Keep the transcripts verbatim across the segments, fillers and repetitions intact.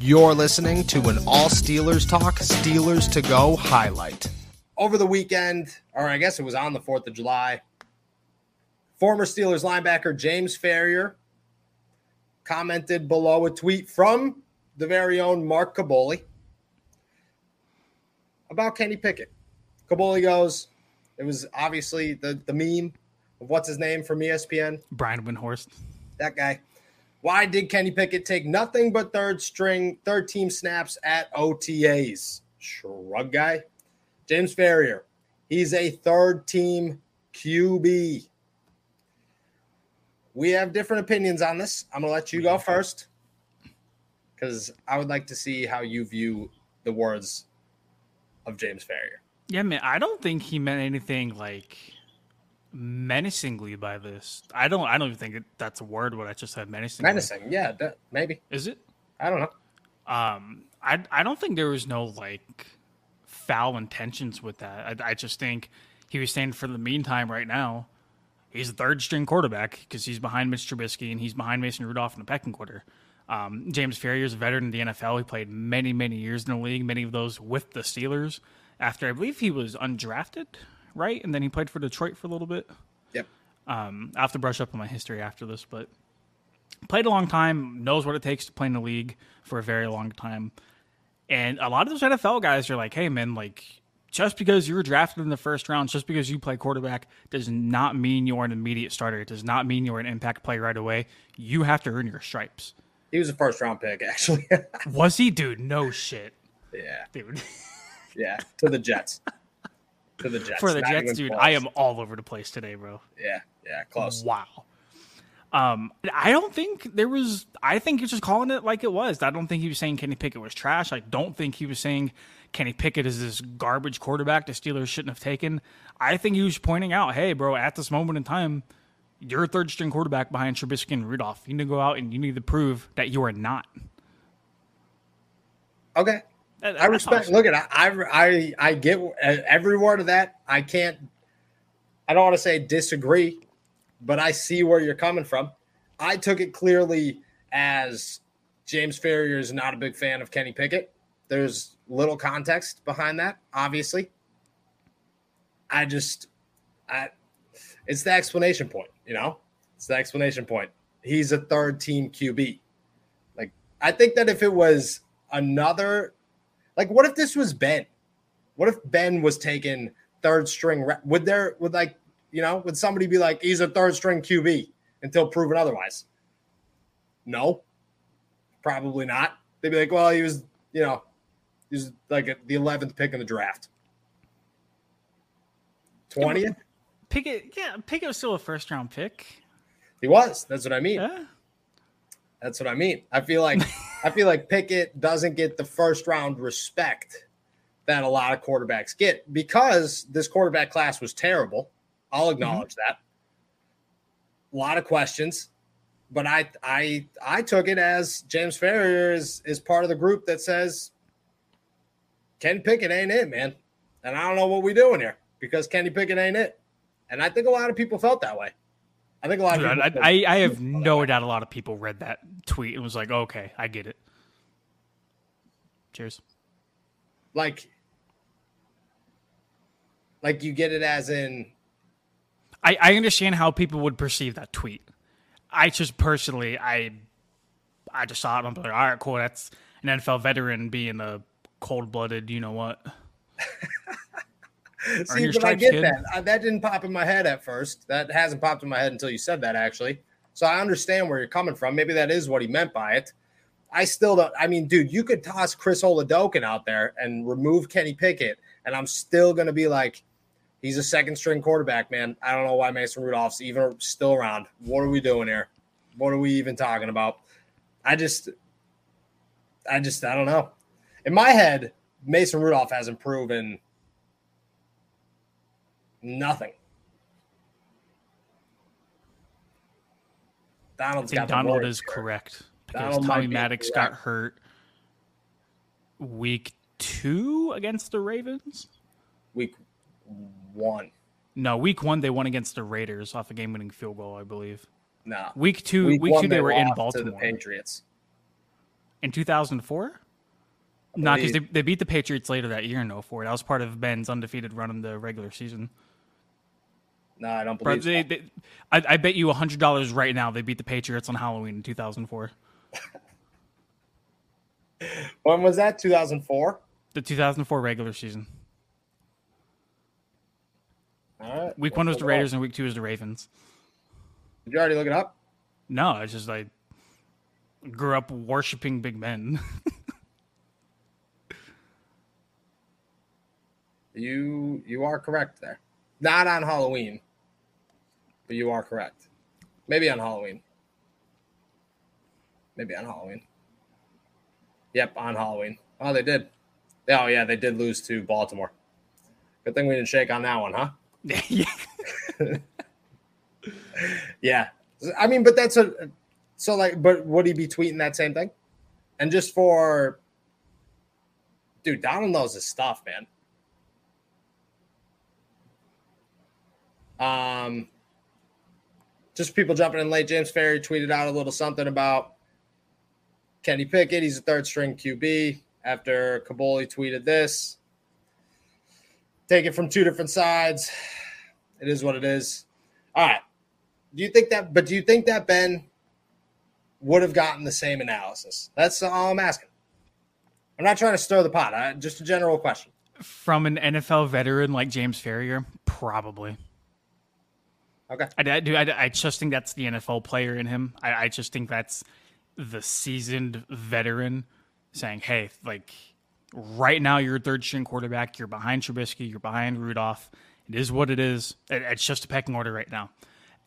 You're listening to an All Steelers Talk, Steelers to Go highlight. Over the weekend, or I guess it was on the fourth of July, former Steelers linebacker James Farrior commented below a tweet from the very own Mark Kaboly about Kenny Pickett. Kaboly goes, it was obviously the, the meme of what's his name from E S P N? Brian Windhorst. That guy. Why did Kenny Pickett take nothing but third string, third team snaps at O T As? Shrug guy. James Farrior, he's a third team Q B. We have different opinions on this. I'm going to let you go first because I would like to see how you view the words of James Farrior. Yeah, man, I don't think he meant anything like menacingly by this. I don't. I don't even think that that's a word. What I just said, menacing. Menacing. Yeah, that, maybe. Is it? I don't know. Um, I I don't think there was no like foul intentions with that. I, I just think he was saying for the meantime, right now, he's a third string quarterback because he's behind Mitch Trubisky and he's behind Mason Rudolph in the pecking order. Um, James Farrior is a veteran in the N F L. He played many many years in the league. Many of those with the Steelers. After I believe he was undrafted. Right, and then he played for Detroit for a little bit. Yep. Um, I have to brush up on my history after this, but played a long time, knows what it takes to play in the league for a very long time. And a lot of those N F L guys are like, hey, man, like just because you were drafted in the first round, just because you play quarterback does not mean you're an immediate starter. It does not mean you're an impact player right away. You have to earn your stripes. He was a first-round pick, actually. Was he? Dude, no shit. Yeah. Dude. Yeah, to the Jets. To the Jets. For the Jets, dude, close. I am all over the place today, bro. Yeah, yeah, close. Wow. Um, I don't think there was – I think he was just calling it like it was. I don't think he was saying Kenny Pickett was trash. I don't think he was saying Kenny Pickett is this garbage quarterback the Steelers shouldn't have taken. I think he was pointing out, hey, bro, at this moment in time, you're a third-string quarterback behind Trubisky and Rudolph. You need to go out and you need to prove that you are not. Okay. I, I respect. Look at I, I I get every word of that. I can't. I don't want to say disagree, but I see where you're coming from. I took it clearly as James Farrior is not a big fan of Kenny Pickett. There's little context behind that, obviously. I just, I, it's the explanation point. You know, it's the explanation point. He's a third team Q B. Like I think that if it was another. Like, what if this was Ben? What if Ben was taking third string? Re- would there, would like, you know, would somebody be like, he's a third string Q B until proven otherwise? No, probably not. They'd be like, well, he was, you know, he was like a, the eleventh pick in the draft. twentieth? Pickett, yeah, Pickett was still a first round pick. He was. That's what I mean. Yeah. That's what I mean. I feel like I feel like Pickett doesn't get the first round respect that a lot of quarterbacks get because this quarterback class was terrible. I'll acknowledge mm-hmm. that. A lot of questions, but I I I took it as James Farrior is is part of the group that says Kenny Pickett ain't it, man. And I don't know what we're doing here because Kenny Pickett ain't it. And I think a lot of people felt that way. I think a lot of people. Dude, I, I, I have no doubt a lot of people read that tweet and was like, oh, okay, I get it. Cheers. Like, like you get it as in. I, I understand how people would perceive that tweet. I just personally, I I just saw it. I'm like, all right, cool. That's an N F L veteran being a cold-blooded, you know what? See, but stripes, I get kid. that. I, that didn't pop in my head at first. That hasn't popped in my head until you said that, actually. So I understand where you're coming from. Maybe that is what he meant by it. I still don't. I mean, dude, you could toss Chris Oladokun out there and remove Kenny Pickett, and I'm still going to be like, he's a second-string quarterback, man. I don't know why Mason Rudolph's even still around. What are we doing here? What are we even talking about? I just, I just, I don't know. In my head, Mason Rudolph hasn't proven nothing. Donald's I think got Donald is here. correct. Because Donald Tommy Maddox got hurt week two against the Ravens. Week one. No, week one they won against the Raiders off a game-winning field goal, I believe. No. Week two, week, week one, two they, they were in Baltimore. To the Patriots. In two thousand four? No, because they, they beat the Patriots later that year in oh four. That was part of Ben's undefeated run in the regular season. No, I don't believe they, they, I, I bet you one hundred dollars right now they beat the Patriots on Halloween in two thousand four. When was that? two thousand four? The two thousand four regular season. All right. Week one was the Raiders and week two was the Ravens. Did you already look it up? No, it's just I grew up worshiping Big Ben. you you are correct there. Not on Halloween, but you are correct. Maybe on Halloween. Maybe on Halloween. Yep, on Halloween. Oh, they did. Oh, yeah, they did lose to Baltimore. Good thing we didn't shake on that one, huh? Yeah. Yeah. I mean, but that's a – so, like, but would he be tweeting that same thing? And just for – dude, Donald knows his stuff, man. Um, just people jumping in late. James Farrior tweeted out a little something about Kenny Pickett. He's a third string Q B after Kaboly tweeted this. Take it from two different sides. It is what it is. All right. Do you think that, but do you think that Ben would have gotten the same analysis? That's all I'm asking. I'm not trying to stir the pot. I, just a general question. From an N F L veteran like James Farrior, probably. Okay. I, I, do, I, I just think that's the N F L player in him. I, I just think that's the seasoned veteran saying, hey, like right now you're a third-string quarterback. You're behind Trubisky. You're behind Rudolph. It is what it is. It, it's just a pecking order right now.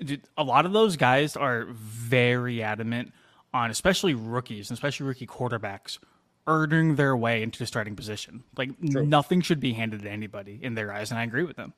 Dude, a lot of those guys are very adamant on, especially rookies, and especially rookie quarterbacks, earning their way into the starting position. Like True. Nothing should be handed to anybody in their eyes, and I agree with them.